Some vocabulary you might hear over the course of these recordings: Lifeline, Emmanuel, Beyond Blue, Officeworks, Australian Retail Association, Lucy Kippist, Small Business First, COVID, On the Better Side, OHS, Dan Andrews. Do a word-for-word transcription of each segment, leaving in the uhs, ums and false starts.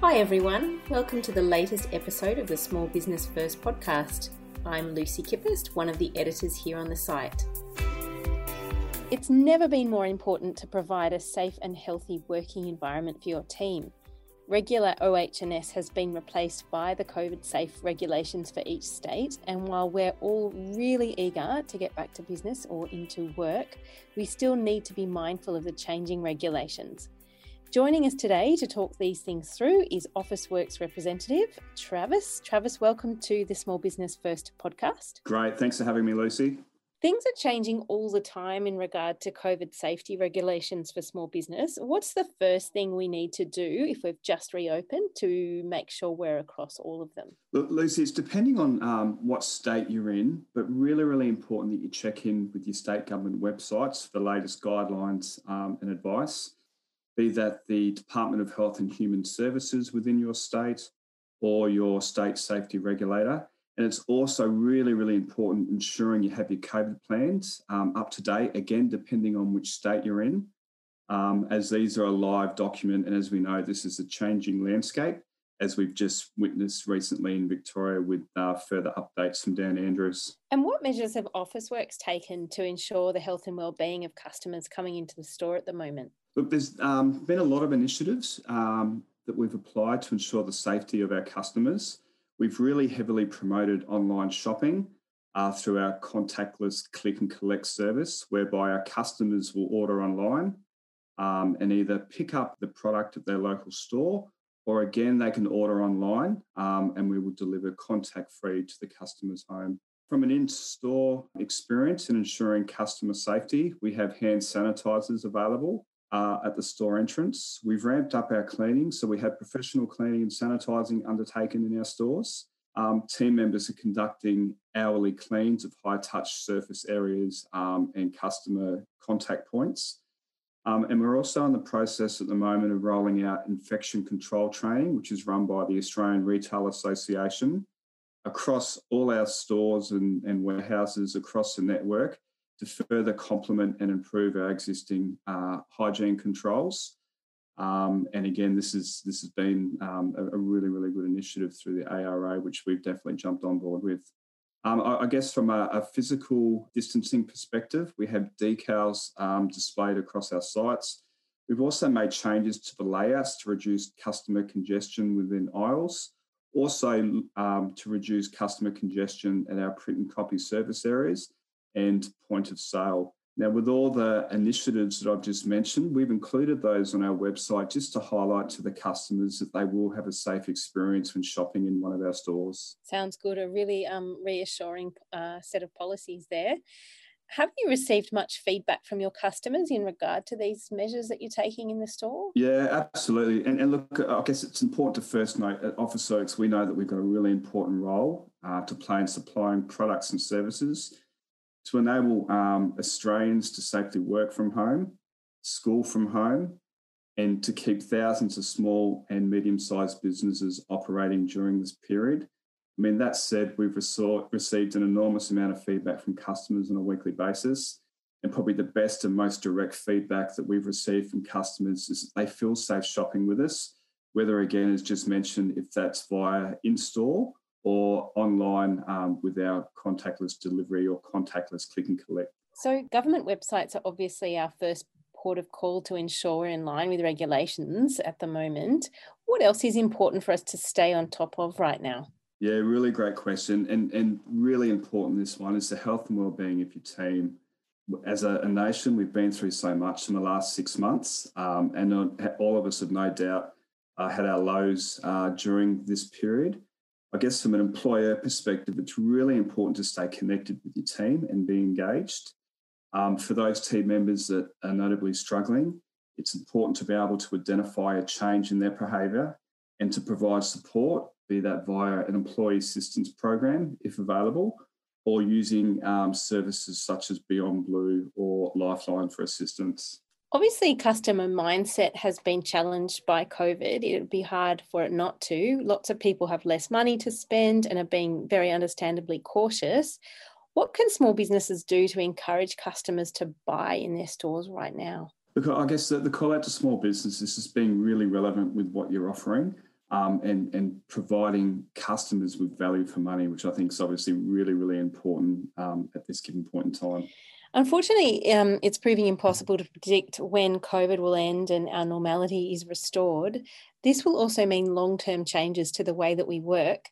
Hi everyone, welcome to the latest episode of the Small Business First podcast. I'm Lucy Kippist, one of the editors here on the site. It's never been more important to provide a safe and healthy working environment for your team. Regular O H and S has been replaced by the COVID-safe regulations for each state, and while we're all really eager to get back to business or into work, we still need to be mindful of the changing regulations. Joining us today to talk these things through is Officeworks representative, Travis. Travis, welcome to the Small Business First podcast. Great, thanks for having me, Lucy. Things are changing all the time in regard to COVID safety regulations for small business. What's the first thing we need to do if we've just reopened to make sure we're across all of them? Look, Lucy, it's depending on um, what state you're in, but really, really important that you check in with your state government websites for the latest guidelines um, and advice, be that the Department of Health and Human Services within your state or your state safety regulator. And it's also really, really important ensuring you have your COVID plans um, up to date, again, depending on which state you're in, um, as these are a live document. And as we know, this is a changing landscape, as we've just witnessed recently in Victoria with uh, further updates from Dan Andrews. And what measures have Officeworks taken to ensure the health and wellbeing of customers coming into the store at the moment? Look, there's um, been a lot of initiatives um, that we've applied to ensure the safety of our customers. We've really heavily promoted online shopping uh, through our contactless click and collect service, whereby our customers will order online um, and either pick up the product at their local store, or again, they can order online um, and we will deliver contact-free to the customer's home. From an in-store experience and ensuring customer safety, we have hand sanitisers available uh, at the store entrance. We've ramped up our cleaning, so we have professional cleaning and sanitising undertaken in our stores. Um, team members are conducting hourly cleans of high-touch surface areas um, and customer contact points. Um, and we're also in the process at the moment of rolling out infection control training, which is run by the Australian Retail Association, across all our stores and, and warehouses across the network, to further complement and improve our existing uh, hygiene controls. Um, and again, this is this has been um, a, a really, really good initiative through the A R A, which we've definitely jumped on board with. Um, I, I guess from a, a physical distancing perspective, we have decals um, displayed across our sites. We've also made changes to the layouts to reduce customer congestion within aisles, also um, to reduce customer congestion at our print and copy service areas and point of sale. Now, with all the initiatives that I've just mentioned, we've included those on our website just to highlight to the customers that they will have a safe experience when shopping in one of our stores. Sounds good. A really um, reassuring uh, set of policies there. Have you received much feedback from your customers in regard to these measures that you're taking in the store? Yeah, absolutely. And, and look, I guess it's important to first note at Officeworks, we know that we've got a really important role uh, to play in supplying products and services to enable um, Australians to safely work from home, school from home, and to keep thousands of small and medium-sized businesses operating during this period. I mean, that said, we've resor- received an enormous amount of feedback from customers on a weekly basis, and probably the best and most direct feedback that we've received from customers is that they feel safe shopping with us, whether, again, as just mentioned, if that's via in-store or online um, with our contactless delivery or contactless click and collect. So government websites are obviously our first port of call to ensure we're in line with regulations at the moment. What else is important for us to stay on top of right now? Yeah, really great question. And, and really important, this one, is the health and wellbeing of your team. As a, a nation, we've been through so much in the last six months, um, and all of us have no doubt uh, had our lows uh, during this period. I guess from an employer perspective, it's really important to stay connected with your team and be engaged. Um, for those team members that are notably struggling, it's important to be able to identify a change in their behaviour and to provide support, be that via an employee assistance program, if available, or using um, services such as Beyond Blue or Lifeline for assistance. Obviously, customer mindset has been challenged by COVID. It would be hard for it not to. Lots of people have less money to spend and are being very understandably cautious. What can small businesses do to encourage customers to buy in their stores right now? Look, I guess that the call out to small businesses is being really relevant with what you're offering um, and, and providing customers with value for money, which I think is obviously really, really important um, at this given point in time. Unfortunately, um, it's proving impossible to predict when COVID will end and our normality is restored. This will also mean long-term changes to the way that we work.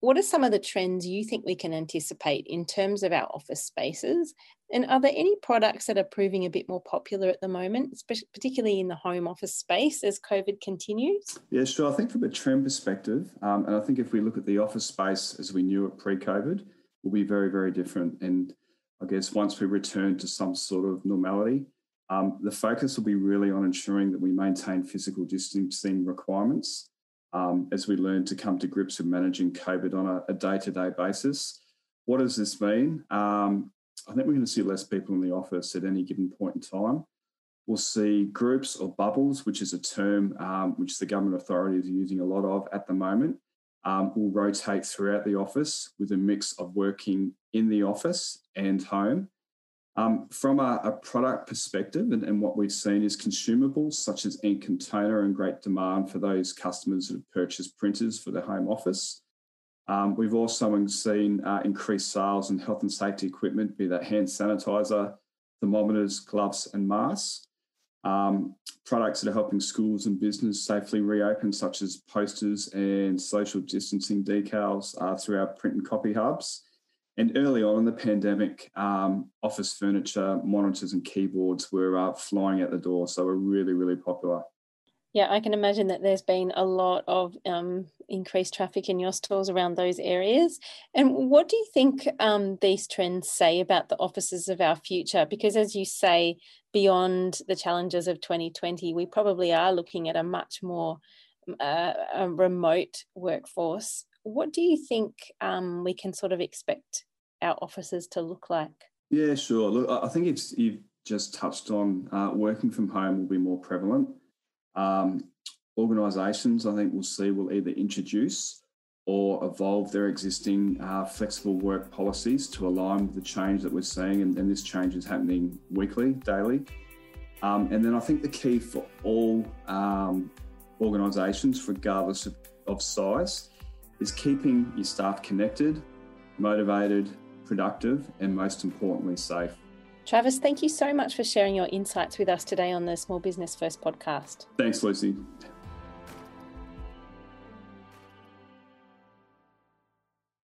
What are some of the trends you think we can anticipate in terms of our office spaces? And are there any products that are proving a bit more popular at the moment, particularly in the home office space as COVID continues? Yeah, sure. I think from a trend perspective, um, and I think if we look at the office space as we knew it pre-COVID, will be very, very different. And I guess once we return to some sort of normality, um, the focus will be really on ensuring that we maintain physical distancing requirements um, as we learn to come to grips with managing COVID on a, a day-to-day basis. What does this mean? Um, I think we're going to see less people in the office at any given point in time. We'll see groups or bubbles, which is a term um, which the government authorities are using a lot of at the moment. Um, will rotate throughout the office with a mix of working in the office and home. Um, from a, a product perspective, and, and what we've seen is consumables such as ink and toner in great demand for those customers that have purchased printers for their home office. Um, we've also seen uh, increased sales in health and safety equipment, be that hand sanitizer, thermometers, gloves and masks. Um, products that are helping schools and business safely reopen, such as posters and social distancing decals uh, through our print and copy hubs. And early on in the pandemic, um, office furniture, monitors and keyboards were uh, flying out the door, so were really, really popular. Yeah, I can imagine that there's been a lot of um, increased traffic in your stores around those areas. And what do you think um, these trends say about the offices of our future? Because as you say, beyond the challenges of twenty twenty, we probably are looking at a much more uh, a remote workforce. What do you think um, we can sort of expect our offices to look like? Yeah, sure. Look, I think it's, you've just touched on uh, working from home will be more prevalent. Um, organisations, I think, we'll see will either introduce or evolve their existing uh, flexible work policies to align with the change that we're seeing, and, and this change is happening weekly, daily. Um, and then I think the key for all um, organisations, regardless of, of size, is keeping your staff connected, motivated, productive, and most importantly, safe. Travis, thank you so much for sharing your insights with us today on the Small Business First podcast. Thanks, Lucy.